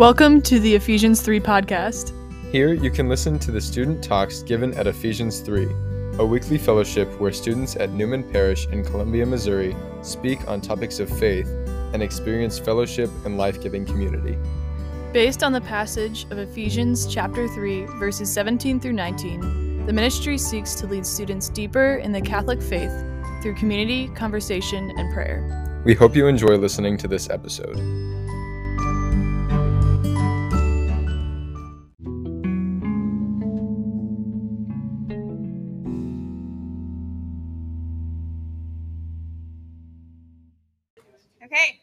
Welcome to the Ephesians 3 podcast. Here you can listen to the student talks given at Ephesians 3, a weekly fellowship where students at Newman Parish in Columbia, Missouri speak on topics of faith and experience fellowship and life-giving community. Based on the passage of Ephesians chapter 3, verses 17 through 19, the ministry seeks to lead students deeper in the Catholic faith through community, conversation, and prayer. We hope you enjoy listening to this episode. Okay,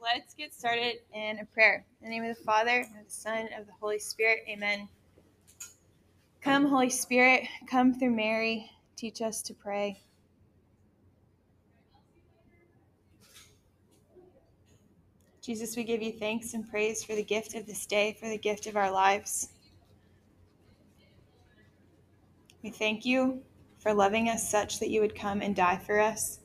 let's get started in a prayer. In the name of the Father, and of the Son, and of the Holy Spirit, amen. Come, Holy Spirit, come through Mary, teach us to pray. Jesus, we give you thanks and praise for the gift of this day, for the gift of our lives. We thank you for loving us such that you would come and die for us,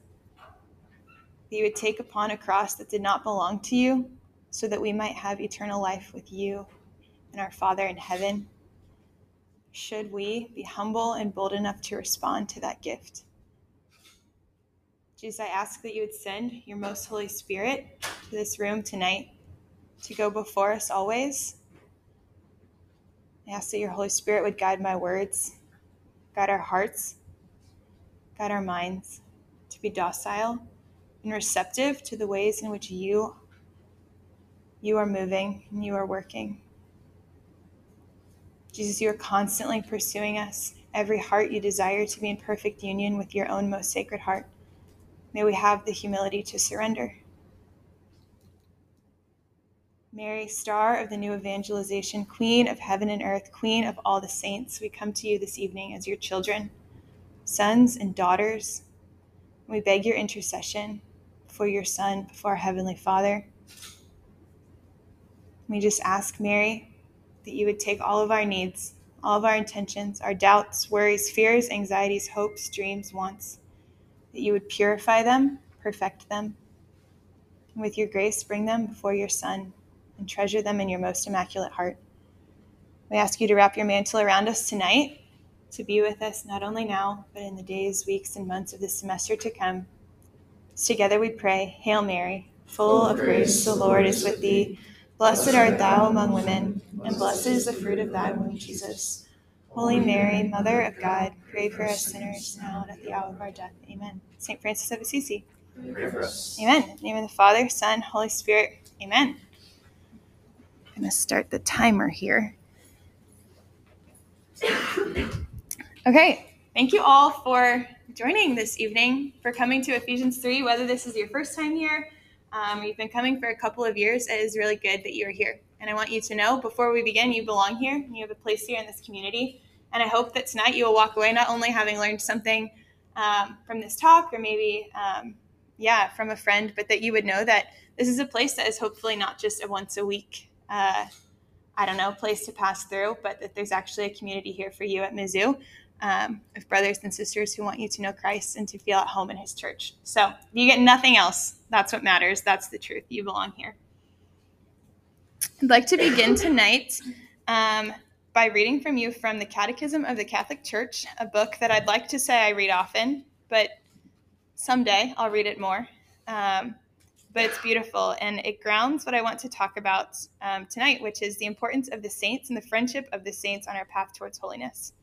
that you would take upon a cross that did not belong to you, so that we might have eternal life with you and our Father in heaven. Should we be humble and bold enough to respond to that gift? Jesus, I ask that you would send your most Holy Spirit to this room tonight to go before us always. I ask that your Holy Spirit would guide my words, guide our hearts, guide our minds to be docile and receptive to the ways in which you are moving and you are working. Jesus, you are constantly pursuing us. Every heart you desire to be in perfect union with your own most sacred heart. May we have the humility to surrender. Mary, star of the new evangelization, queen of heaven and earth, queen of all the saints, we come to you this evening as your children, sons and daughters. We beg your intercession for your Son, before our Heavenly Father. We just ask, Mary, that you would take all of our needs, all of our intentions, our doubts, worries, fears, anxieties, hopes, dreams, wants, that you would purify them, perfect them, and with your grace bring them before your Son and treasure them in your most immaculate heart. We ask you to wrap your mantle around us tonight, to be with us not only now, but in the days, weeks, and months of this semester to come. Together we pray, Hail Mary, full of grace, the Lord is with thee. Blessed art thou among women, and blessed is the fruit of thy womb, Jesus. Holy Mary, Mother of God, pray for us sinners now and at the hour of our death. Amen. St. Francis of Assisi, pray for us. Amen. In the name of the Father, Son, Holy Spirit. Amen. I'm going to start the timer here. Okay. Thank you all for joining this evening, for coming to Ephesians 3. Whether this is your first time here, you've been coming for a couple of years, it is really good that you are here. And I want you to know, before we begin, you belong here, and you have a place here in this community. And I hope that tonight you will walk away not only having learned something from this talk, or maybe, from a friend, but that you would know that this is a place that is hopefully not just a once-a-week, place to pass through, but that there's actually a community here for you at Mizzou of brothers and sisters who want you to know Christ and to feel at home in his church. So if you get nothing else, that's what matters. That's the truth. You belong here. I'd like to begin tonight by reading from the Catechism of the Catholic Church, a book that I'd like to say I read often, but someday I'll read it more. But it's beautiful, and it grounds what I want to talk about tonight, which is the importance of the saints and the friendship of the saints on our path towards holiness.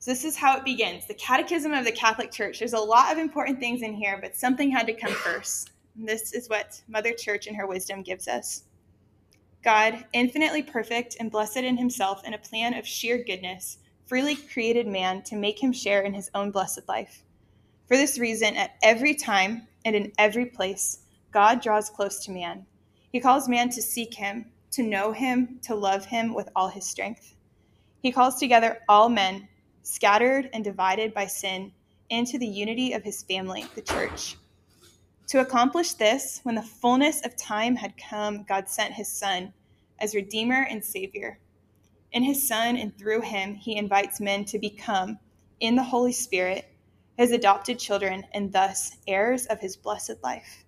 So this is how it begins, the Catechism of the Catholic Church. There's a lot of important things in here, but something had to come first. This is what Mother Church in her wisdom gives us. God, infinitely perfect and blessed in himself in a plan of sheer goodness, freely created man to make him share in his own blessed life. For this reason, at every time and in every place, God draws close to man. He calls man to seek him, to know him, to love him with all his strength. He calls together all men, scattered and divided by sin, into the unity of his family, the church. To accomplish this, when the fullness of time had come, God sent his Son as Redeemer and Savior. In his Son and through him, he invites men to become, in the Holy Spirit, his adopted children and thus heirs of his blessed life.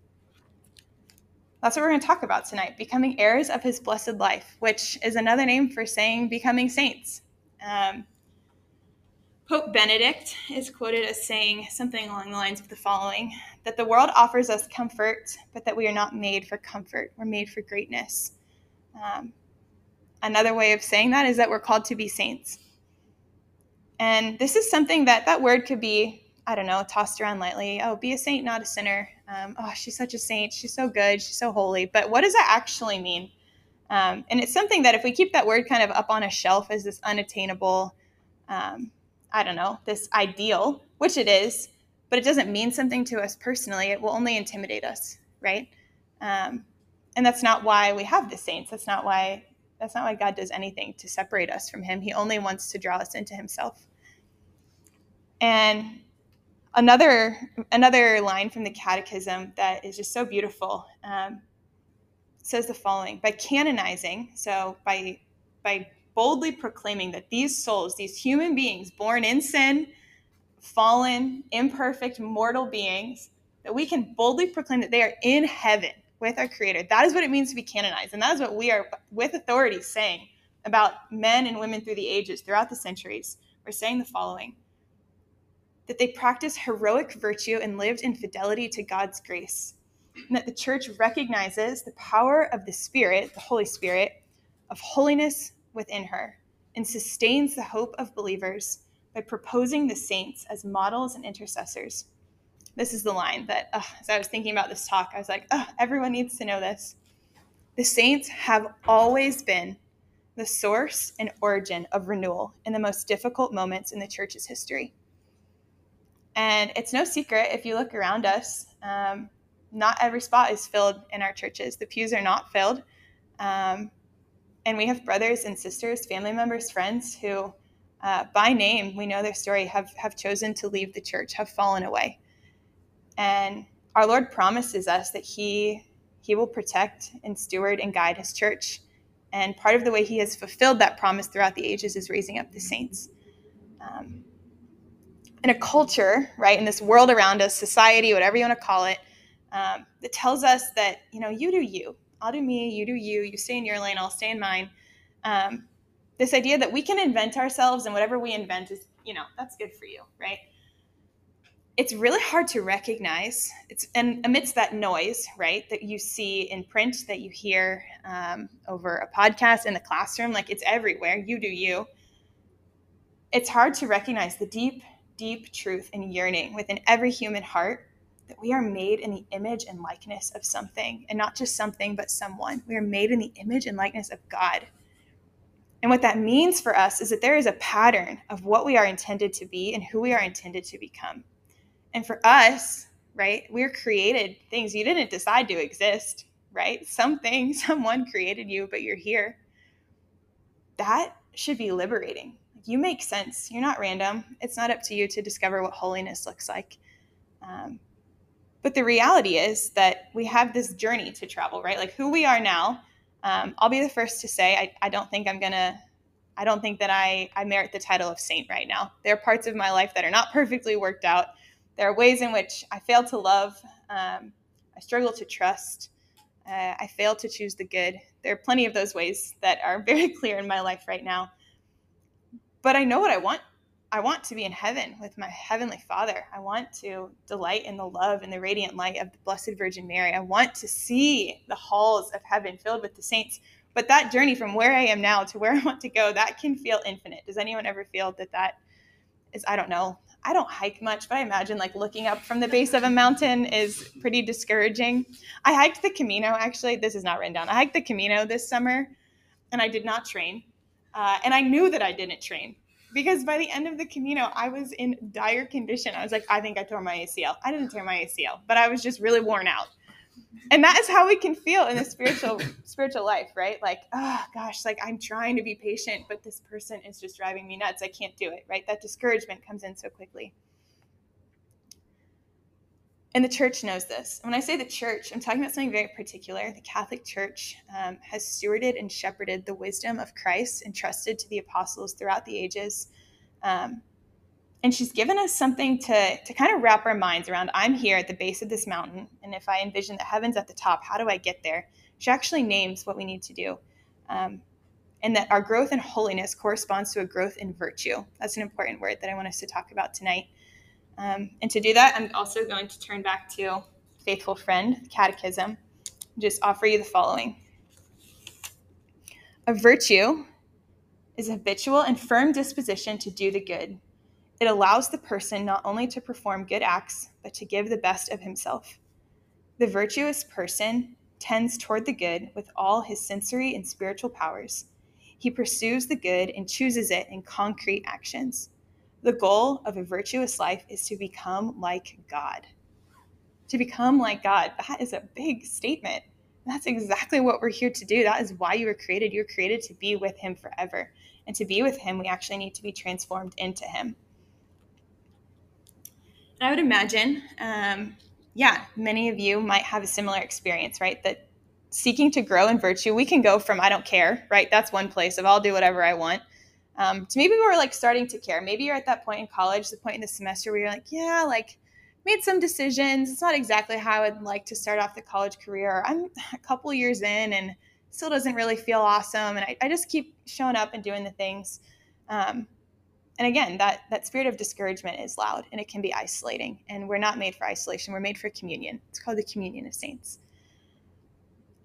That's what we're going to talk about tonight, becoming heirs of his blessed life, which is another name for saying becoming saints. Pope Benedict is quoted as saying something along the lines of the following, that the world offers us comfort, but that we are not made for comfort. We're made for greatness. Another way of saying that is that we're called to be saints. And this is something that word could be, I don't know, tossed around lightly. Oh, be a saint, not a sinner. Oh, she's such a saint. She's so good. She's so holy. But what does that actually mean? And it's something that if we keep that word kind of up on a shelf as this unattainable, I don't know, this ideal, which it is, but it doesn't mean something to us personally. It will only intimidate us, right? And that's not why we have the saints. That's not why God does anything to separate us from him. He only wants to draw us into himself. And another line from the Catechism that is just so beautiful says the following. By canonizing, so by boldly proclaiming that these souls, these human beings born in sin, fallen, imperfect, mortal beings, that we can boldly proclaim that they are in heaven with our Creator. That is what it means to be canonized. And that is what we are with authority saying about men and women through the ages, throughout the centuries. We're saying the following, that they practiced heroic virtue and lived in fidelity to God's grace, and that the Church recognizes the power of the Spirit, the Holy Spirit, of holiness within her, and sustains the hope of believers by proposing the saints as models and intercessors. This is the line that, as I was thinking about this talk, I was like, everyone needs to know this. The saints have always been the source and origin of renewal in the most difficult moments in the Church's history. And it's no secret, if you look around us, not every spot is filled in our churches. The pews are not filled. And we have brothers and sisters, family members, friends who, by name, we know their story, have chosen to leave the church, have fallen away. And our Lord promises us that he will protect and steward and guide his church. And part of the way he has fulfilled that promise throughout the ages is raising up the saints. In a culture, right, in this world around us, society, whatever you want to call it, that tells us that, you do you. I'll do me, you do you, you stay in your lane, I'll stay in mine. This idea that we can invent ourselves and whatever we invent is, that's good for you, right? It's really hard to recognize, and amidst that noise, right, that you see in print, that you hear over a podcast, in the classroom, like it's everywhere, you do you. It's hard to recognize the deep, deep truth and yearning within every human heart that we are made in the image and likeness of something, and not just something, but someone. We are made in the image and likeness of God. And what that means for us is that there is a pattern of what we are intended to be and who we are intended to become. And for us, right, we're created things. You didn't decide to exist, right? Something, someone created you, but you're here. That should be liberating. You make sense. You're not random. It's not up to you to discover what holiness looks like. But the reality is that we have this journey to travel, right? Like who we are now, I'll be the first to say, I don't think that I merit the title of saint right now. There are parts of my life that are not perfectly worked out. There are ways in which I fail to love. I struggle to trust. I fail to choose the good. There are plenty of those ways that are very clear in my life right now. But I know what I want. I want to be in heaven with my Heavenly Father. I want to delight in the love and the radiant light of the Blessed Virgin Mary. I want to see the halls of heaven filled with the saints. But that journey from where I am now to where I want to go, that can feel infinite. Does anyone ever feel that is, I don't know. I don't hike much, but I imagine like looking up from the base of a mountain is pretty discouraging. I hiked the Camino, actually. This is not written down. I hiked the Camino this summer, and I did not train. And I knew that I didn't train. Because by the end of the Camino, I was in dire condition. I was like, I think I tore my ACL. I didn't tear my ACL, but I was just really worn out. And that is how we can feel in the spiritual life, right? Like, I'm trying to be patient, but this person is just driving me nuts. I can't do it, right? That discouragement comes in so quickly. And the church knows this. When I say the church, I'm talking about something very particular. The Catholic Church has stewarded and shepherded the wisdom of Christ entrusted to the apostles throughout the ages And she's given us something to kind of wrap our minds around. I'm here at the base of this mountain, and if I envision the heavens at the top, how do I get there? She actually names what we need to do. And that our growth in holiness corresponds to a growth in virtue. That's an important word that I want us to talk about tonight. And to do that, I'm also going to turn back to Faithful Friend, Catechism, and just offer you the following. A virtue is a habitual and firm disposition to do the good. It allows the person not only to perform good acts, but to give the best of himself. The virtuous person tends toward the good with all his sensory and spiritual powers. He pursues the good and chooses it in concrete actions. The goal of a virtuous life is to become like God. To become like God, that is a big statement. That's exactly what we're here to do. That is why you were created. You were created to be with him forever. And to be with him, we actually need to be transformed into him. I would imagine, many of you might have a similar experience, right? That seeking to grow in virtue, we can go from I don't care, right? That's one place of I'll do whatever I want, to maybe we're like starting to care. Maybe you're at that point in college, the point in the semester where you're like, yeah, like made some decisions. It's not exactly how I would like to start off the college career. I'm a couple years in and still doesn't really feel awesome. And I just keep showing up and doing the things. And again, that spirit of discouragement is loud and it can be isolating. And we're not made for isolation. We're made for communion. It's called the communion of saints.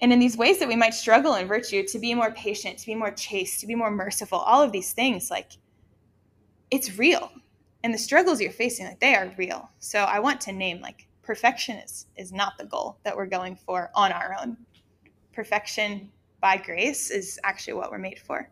And in these ways that we might struggle in virtue, to be more patient, to be more chaste, to be more merciful, all of these things, like, it's real. And the struggles you're facing, like, they are real. So I want to name, like, perfection is not the goal that we're going for on our own. Perfection by grace is actually what we're made for.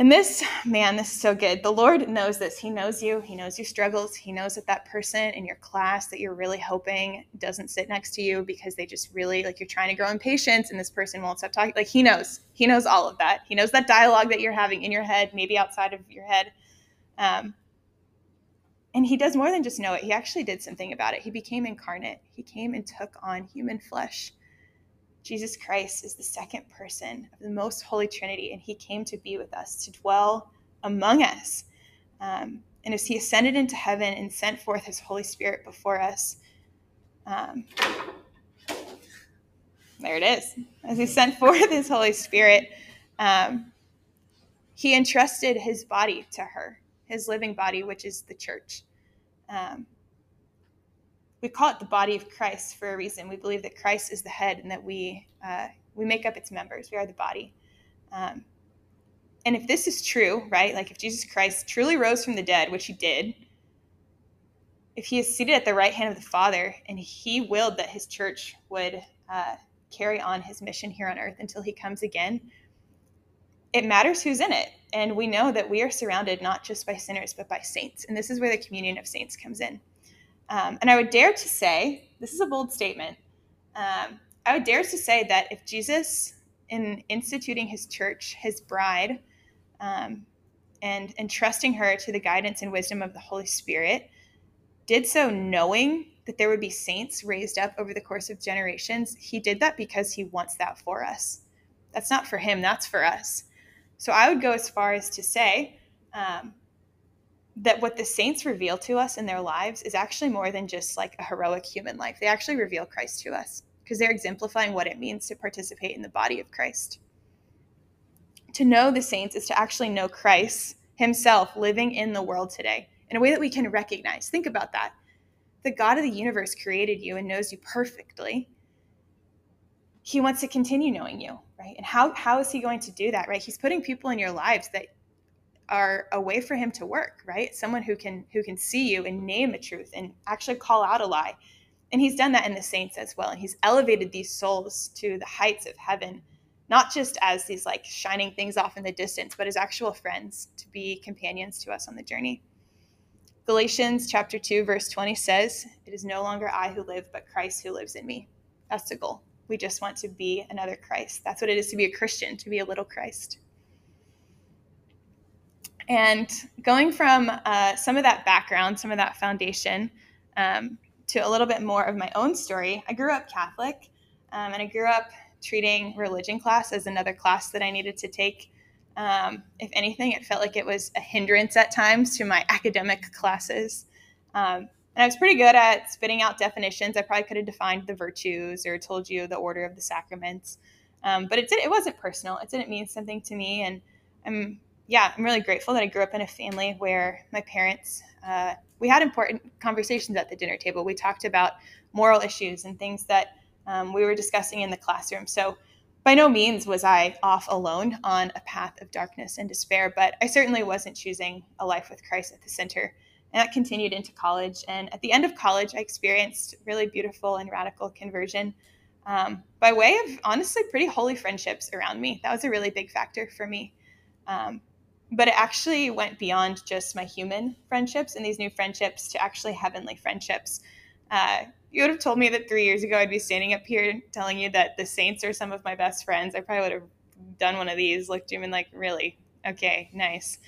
And this is so good. The Lord knows this. He knows you. He knows your struggles. He knows that person in your class that you're really hoping doesn't sit next to you because they just really, like, you're trying to grow in patience and this person won't stop talking. Like, he knows. He knows all of that. He knows that dialogue that you're having in your head, maybe outside of your head. And he does more than just know it. He actually did something about it. He became incarnate. He came and took on human flesh. Jesus Christ is the second person of the most Holy Trinity, and he came to be with us, to dwell among us. And as he ascended into heaven and sent forth his Holy Spirit before us, there it is. As he sent forth his Holy Spirit, he entrusted his body to her, his living body, which is the church. We call it the body of Christ for a reason. We believe that Christ is the head and that we make up its members. We are the body. And if this is true, right, like if Jesus Christ truly rose from the dead, which he did, if he is seated at the right hand of the Father and he willed that his church would carry on his mission here on earth until he comes again, it matters who's in it. And we know that we are surrounded not just by sinners, but by saints. And this is where the communion of saints comes in. And I would dare to say, this is a bold statement, I would dare to say that if Jesus, in instituting his church, his bride, and entrusting her to the guidance and wisdom of the Holy Spirit, did so knowing that there would be saints raised up over the course of generations, he did that because he wants that for us. That's not for him, that's for us. So I would go as far as to say, that what the saints reveal to us in their lives is actually more than just like a heroic human life. They actually reveal Christ to us because they're exemplifying what it means to participate in the body of Christ. To know the saints is to actually know Christ himself living in the world today in a way that we can recognize. Think about that. The God of the universe created you and knows you perfectly. He wants to continue knowing you, right? And how is he going to do that, right? He's putting people in your lives that are a way for him to work, right? Someone who can see you and name a truth and actually call out a lie. And he's done that in the saints as well. And he's elevated these souls to the heights of heaven, not just as these like shining things off in the distance, but as actual friends to be companions to us on the journey. Galatians chapter 2, verse 20 says, "It is no longer I who live, but Christ who lives in me." That's the goal. We just want to be another Christ. That's what it is to be a Christian, to be a little Christ. And going from some of that background, some of that foundation, to a little bit more of my own story, I grew up Catholic, and I grew up treating religion class as another class that I needed to take. If anything, it felt like it was a hindrance at times to my academic classes. And I was pretty good at spitting out definitions. I probably could have defined the virtues or told you the order of the sacraments. But it wasn't personal. It didn't mean something to me. And I'm really grateful that I grew up in a family where my parents, we had important conversations at the dinner table. We talked about moral issues and things that we were discussing in the classroom. So by no means was I off alone on a path of darkness and despair, but I certainly wasn't choosing a life with Christ at the center. And that continued into college. And at the end of college, I experienced really beautiful and radical conversion by way of honestly pretty holy friendships around me. That was a really big factor for me. But it actually went beyond just my human friendships and these new friendships to actually heavenly friendships. You would have told me that 3 years ago I'd be standing up here telling you that the saints are some of my best friends. I probably would have done one of these, looked at you and like, really? Okay, nice.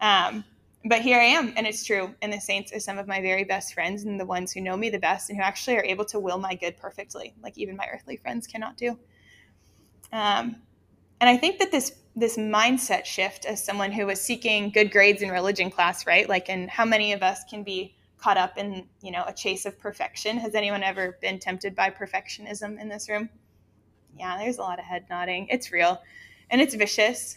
But here I am, and it's true. And the saints are some of my very best friends and the ones who know me the best and who actually are able to will my good perfectly, like even my earthly friends cannot do. And I think that this mindset shift as someone who was seeking good grades in religion class, right? Like, and how many of us can be caught up in, a chase of perfection? Has anyone ever been tempted by perfectionism in this room? Yeah, there's a lot of head nodding. It's real and it's vicious.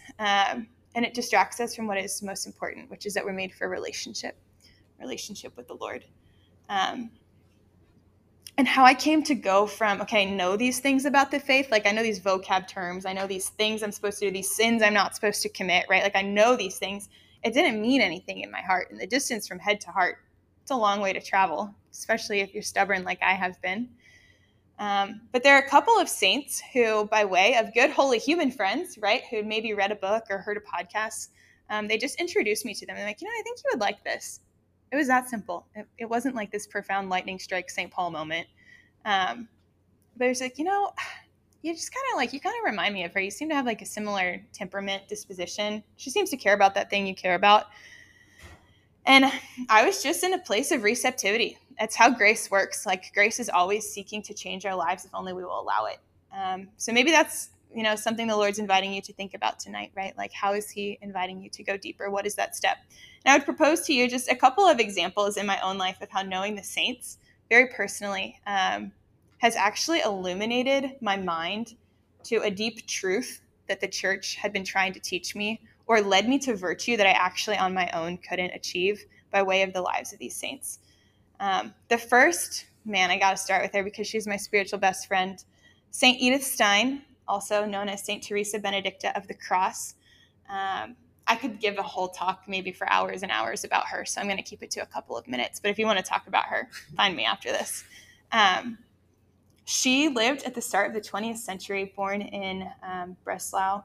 And it distracts us from what is most important, which is that we're made for relationship with the Lord. And how I came to go from, okay, I know these things about the faith. Like I know these vocab terms. I know these things I'm supposed to do, these sins I'm not supposed to commit, right? Like I know these things. It didn't mean anything in my heart. And the distance from head to heart, it's a long way to travel, especially if you're stubborn like I have been. But there are a couple of saints who, by way of good, holy human friends, right, who maybe read a book or heard a podcast, they just introduced me to them. They're like, I think you would like this. It was that simple. It wasn't like this profound lightning strike St. Paul moment. But it was like, you just kind of like, you kind of remind me of her. You seem to have like a similar temperament, disposition. She seems to care about that thing you care about. And I was just in a place of receptivity. That's how grace works. Like grace is always seeking to change our lives if only we will allow it. So maybe that's, something the Lord's inviting you to think about tonight, right? Like how is he inviting you to go deeper? What is that step? And I would propose to you just a couple of examples in my own life of how knowing the saints very personally has actually illuminated my mind to a deep truth that the church had been trying to teach me, or led me to virtue that I actually on my own couldn't achieve by way of the lives of these saints. The first, I got to start with her because she's my spiritual best friend, St. Edith Stein, also known as St. Teresa Benedicta of the Cross. I could give a whole talk maybe for hours and hours about her, so I'm going to keep it to a couple of minutes. But if you want to talk about her, find me after this. She lived at the start of the 20th century, born in Breslau,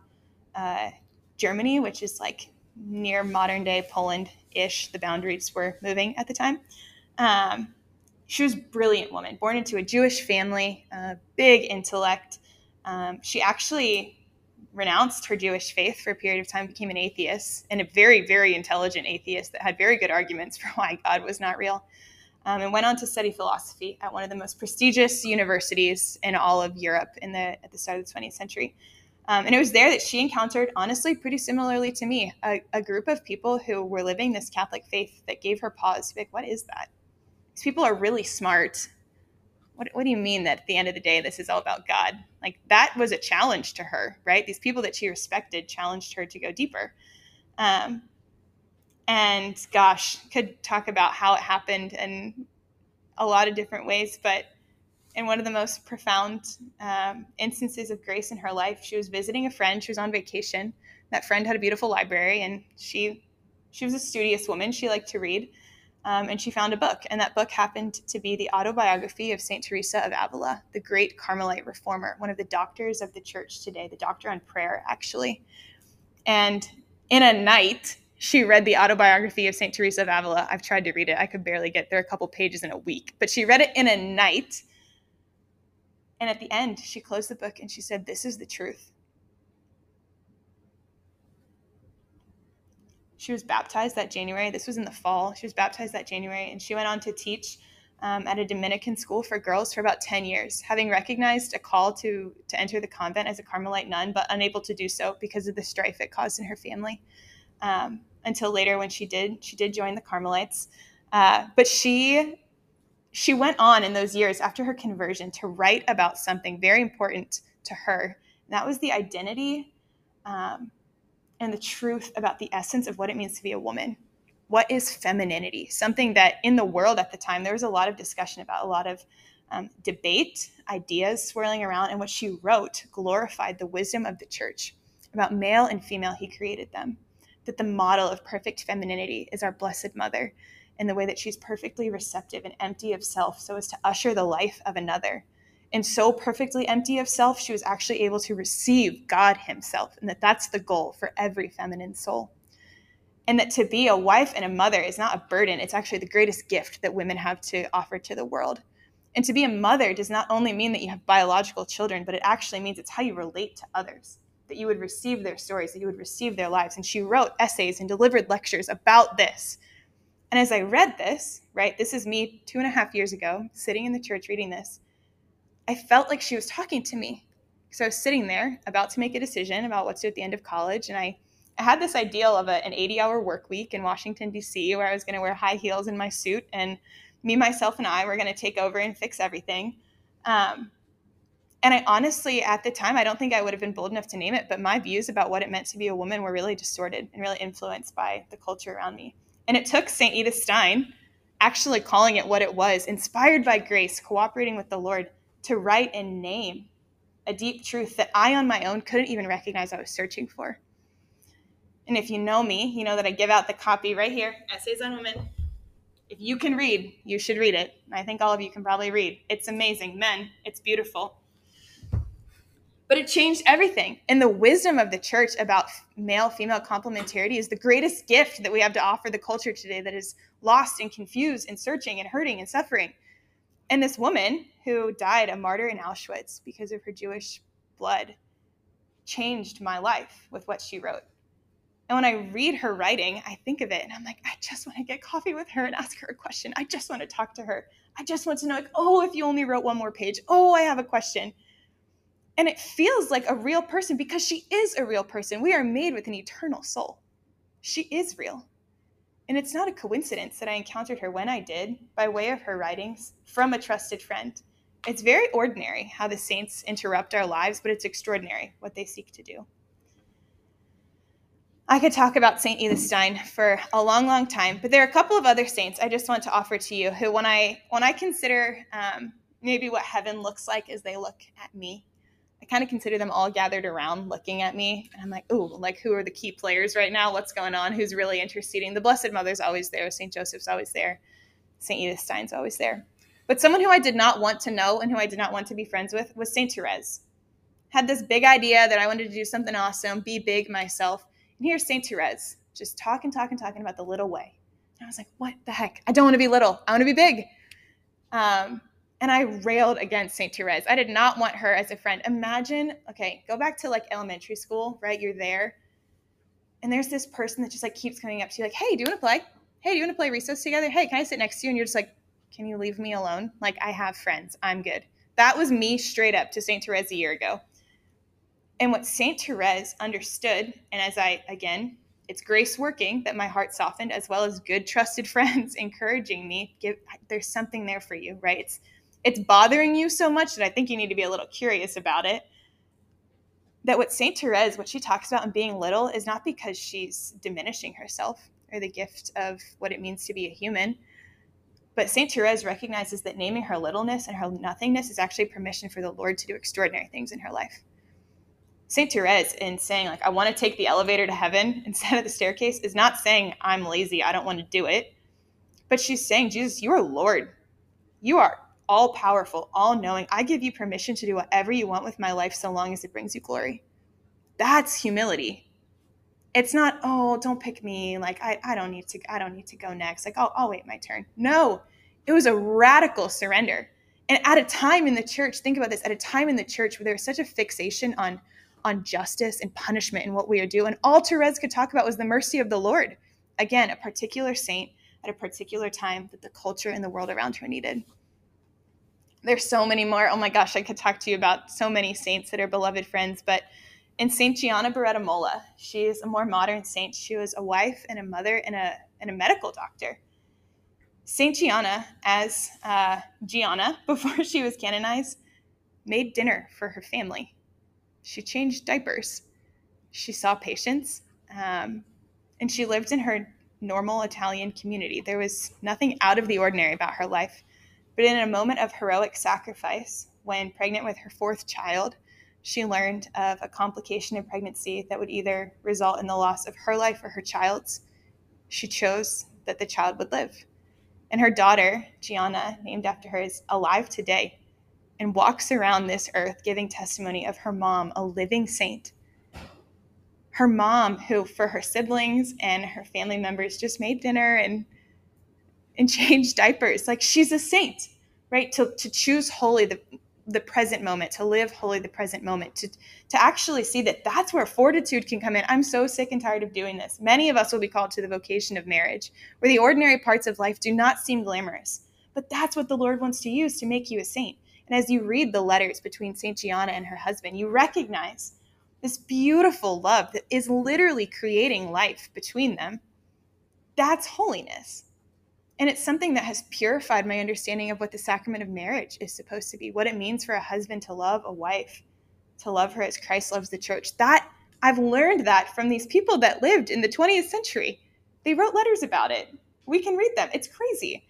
Germany, which is like near modern day Poland-ish. The boundaries were moving at the time. She was a brilliant woman, born into a Jewish family, big intellect. She actually renounced her Jewish faith for a period of time, became an atheist, and a very, very intelligent atheist that had very good arguments for why God was not real, and went on to study philosophy at one of the most prestigious universities in all of Europe at the start of the 20th century. And it was there that she encountered, honestly, pretty similarly to me, a group of people who were living this Catholic faith that gave her pause. Like, what is that? These people are really smart. What do you mean that at the end of the day, this is all about God? Like that was a challenge to her, right? These people that she respected challenged her to go deeper. And gosh, could talk about how it happened in a lot of different ways, but in one of the most profound instances of grace in her life, she was visiting a friend. She was on vacation. That friend had a beautiful library, and she was a studious woman. She liked to read, and she found a book. And that book happened to be the autobiography of St. Teresa of Avila, the great Carmelite reformer, one of the doctors of the church today, the doctor on prayer, actually. And in a night, she read the autobiography of St. Teresa of Avila. I've tried to read it. I could barely get there a couple pages in a week. But she read it in a night. And at the end, she closed the book and she said, "This is the truth." She was baptized that January. This was in the fall. She was baptized that January. And she went on to teach at a Dominican school for girls for about 10 years, having recognized a call to enter the convent as a Carmelite nun, but unable to do so because of the strife it caused in her family. Until later when she did join the Carmelites. But she went on in those years after her conversion to write about something very important to her. And that was the identity and the truth about the essence of what it means to be a woman. What is femininity? Something that in the world at the time, there was a lot of discussion about, a lot of debate, ideas swirling around. And what she wrote glorified the wisdom of the church about male and female, he created them. That the model of perfect femininity is our Blessed Mother, and the way that she's perfectly receptive and empty of self so as to usher the life of another. And so perfectly empty of self, she was actually able to receive God himself, and that that's the goal for every feminine soul. And that to be a wife and a mother is not a burden. It's actually the greatest gift that women have to offer to the world. And to be a mother does not only mean that you have biological children, but it actually means it's how you relate to others, that you would receive their stories, that you would receive their lives. And she wrote essays and delivered lectures about this. And as I read this, right, this is me 2.5 years ago, sitting in the church reading this, I felt like she was talking to me. So I was sitting there about to make a decision about what to do at the end of college. And I had this ideal of an 80-hour work week in Washington, D.C., where I was going to wear high heels in my suit, and me, myself, and I were going to take over and fix everything. And I honestly, at the time, I don't think I would have been bold enough to name it, but my views about what it meant to be a woman were really distorted and really influenced by the culture around me. And it took St. Edith Stein actually calling it what it was, inspired by grace, cooperating with the Lord, to write and name a deep truth that I on my own couldn't even recognize I was searching for. And if you know me, you know that I give out the copy right here, Essays on Women. If you can read, you should read it. And I think all of you can probably read. It's amazing. Men, it's beautiful. But it changed everything. And the wisdom of the church about male-female complementarity is the greatest gift that we have to offer the culture today that is lost and confused and searching and hurting and suffering. And this woman who died a martyr in Auschwitz because of her Jewish blood changed my life with what she wrote. And when I read her writing, I think of it and I'm like, I just want to get coffee with her and ask her a question. I just want to talk to her. I just want to know, like, oh, if you only wrote one more page. Oh, I have a question. And it feels like a real person because she is a real person. We are made with an eternal soul. She is real. And it's not a coincidence that I encountered her when I did, by way of her writings, from a trusted friend. It's very ordinary how the saints interrupt our lives, but it's extraordinary what they seek to do. I could talk about St. Edith Stein for a long, long time, but there are a couple of other saints I just want to offer to you who, when I consider maybe what heaven looks like as they look at me, I kind of consider them all gathered around looking at me. And I'm like, ooh, like, who are the key players right now? What's going on? Who's really interceding? The Blessed Mother's always there. St. Joseph's always there. St. Edith Stein's always there. But someone who I did not want to know and who I did not want to be friends with was St. Therese. Had this big idea that I wanted to do something awesome, be big myself. And here's St. Therese just talking about the little way. And I was like, what the heck? I don't want to be little. I want to be big. And I railed against St. Therese. I did not want her as a friend. Imagine, okay, go back to like elementary school, right? You're there. And there's this person that just like keeps coming up to you like, hey, do you want to play? Hey, do you want to play recess together? Hey, can I sit next to you? And you're just like, can you leave me alone? Like, I have friends. I'm good. That was me straight up to St. Therese a year ago. And what St. Therese understood, and as I, again, it's grace working that my heart softened, as well as good trusted friends encouraging me, there's something there for you, right? It's bothering you so much that I think you need to be a little curious about it. That what St. Therese, what she talks about in being little is not because she's diminishing herself or the gift of what it means to be a human. But St. Therese recognizes that naming her littleness and her nothingness is actually permission for the Lord to do extraordinary things in her life. St. Therese, in saying, like, I want to take the elevator to heaven instead of the staircase, is not saying I'm lazy, I don't want to do it. But she's saying, Jesus, you are Lord. You are all-powerful, all-knowing. I give you permission to do whatever you want with my life so long as it brings you glory. That's humility. It's not, oh, don't pick me. Like, I don't need to go next. Like, I'll wait my turn. No, it was a radical surrender. And at a time in the church, think about this, at a time in the church where there was such a fixation on justice and punishment and what we are doing, all Therese could talk about was the mercy of the Lord. Again, a particular saint at a particular time that the culture and the world around her needed. There's so many more. Oh my gosh, I could talk to you about so many saints that are beloved friends, but in Saint Gianna Beretta Molla, she is a more modern saint. She was a wife and a mother and a medical doctor. Saint Gianna, as Gianna, before she was canonized, made dinner for her family. She changed diapers. She saw patients, and she lived in her normal Italian community. There was nothing out of the ordinary about her life, but in a moment of heroic sacrifice, when pregnant with her fourth child, she learned of a complication in pregnancy that would either result in the loss of her life or her child's. She chose that the child would live. And her daughter, Gianna, named after her, is alive today and walks around this earth giving testimony of her mom, a living saint. Her mom, who for her siblings and her family members just made dinner and changed diapers. Like, she's a saint, right? To choose holy the present moment, to live holy the present moment, to actually see that that's where fortitude can come in. I'm so sick and tired of doing this. Many of us will be called to the vocation of marriage, where the ordinary parts of life do not seem glamorous. But that's what the Lord wants to use to make you a saint. And as you read the letters between St. Gianna and her husband, you recognize this beautiful love that is literally creating life between them. That's holiness. And it's something that has purified my understanding of what the sacrament of marriage is supposed to be, what it means for a husband to love a wife, to love her as Christ loves the church. That I've learned that from these people that lived in the 20th century. They wrote letters about it. We can read them. It's crazy.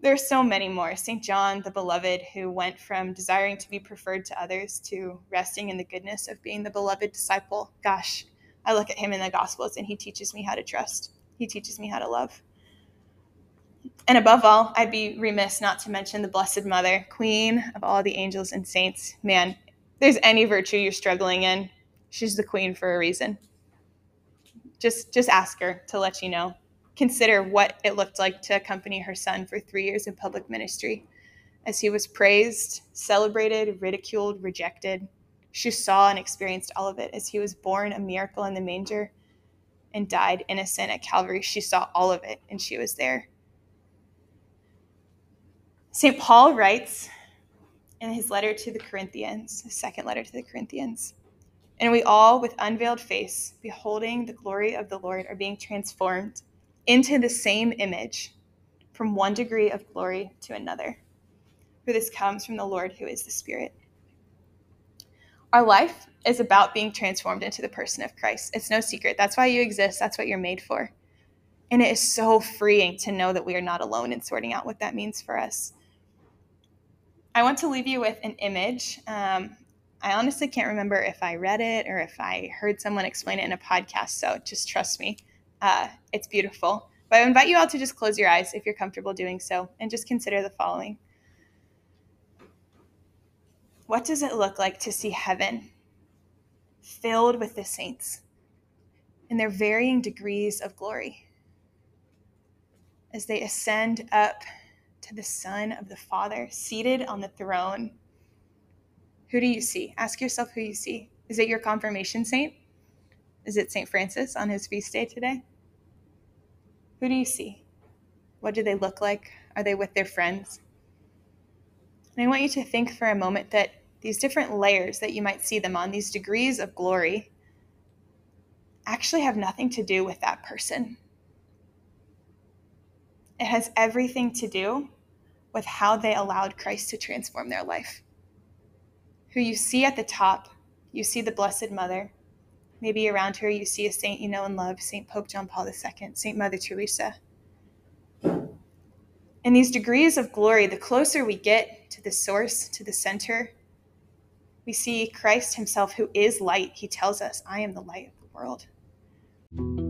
There are so many more. St. John, the beloved, who went from desiring to be preferred to others to resting in the goodness of being the beloved disciple. Gosh, I look at him in the Gospels and he teaches me how to trust. He teaches me how to love. And above all, I'd be remiss not to mention the Blessed Mother, Queen of all the angels and saints. Man, if there's any virtue you're struggling in, she's the Queen for a reason. Just ask her to let you know. Consider what it looked like to accompany her son for 3 years in public ministry. As he was praised, celebrated, ridiculed, rejected, she saw and experienced all of it. As he was born a miracle in the manger and died innocent at Calvary, she saw all of it, and she was there. St. Paul writes in his letter to the Corinthians, his second letter to the Corinthians, and we all with unveiled face, beholding the glory of the Lord, are being transformed into the same image from one degree of glory to another. For this comes from the Lord who is the Spirit. Our life is about being transformed into the person of Christ. It's no secret. That's why you exist. That's what you're made for. And it is so freeing to know that we are not alone in sorting out what that means for us. I want to leave you with an image. I honestly can't remember if I read it or if I heard someone explain it in a podcast, so just trust me. It's beautiful. But I invite you all to just close your eyes if you're comfortable doing so and just consider the following. What does it look like to see heaven filled with the saints in their varying degrees of glory as they ascend up to the Son of the Father, seated on the throne? Who do you see? Ask yourself who you see. Is it your confirmation saint? Is it St. Francis on his feast day today? Who do you see? What do they look like? Are they with their friends? And I want you to think for a moment that these different layers that you might see them on, these degrees of glory, actually have nothing to do with that person. It has everything to do with how they allowed Christ to transform their life. Who you see at the top, you see the Blessed Mother. Maybe around her you see a saint you know and love, Saint Pope John Paul II, Saint Mother Teresa. And these degrees of glory, the closer we get to the source, to the center, we see Christ himself, who is light. He tells us, I am the light of the world.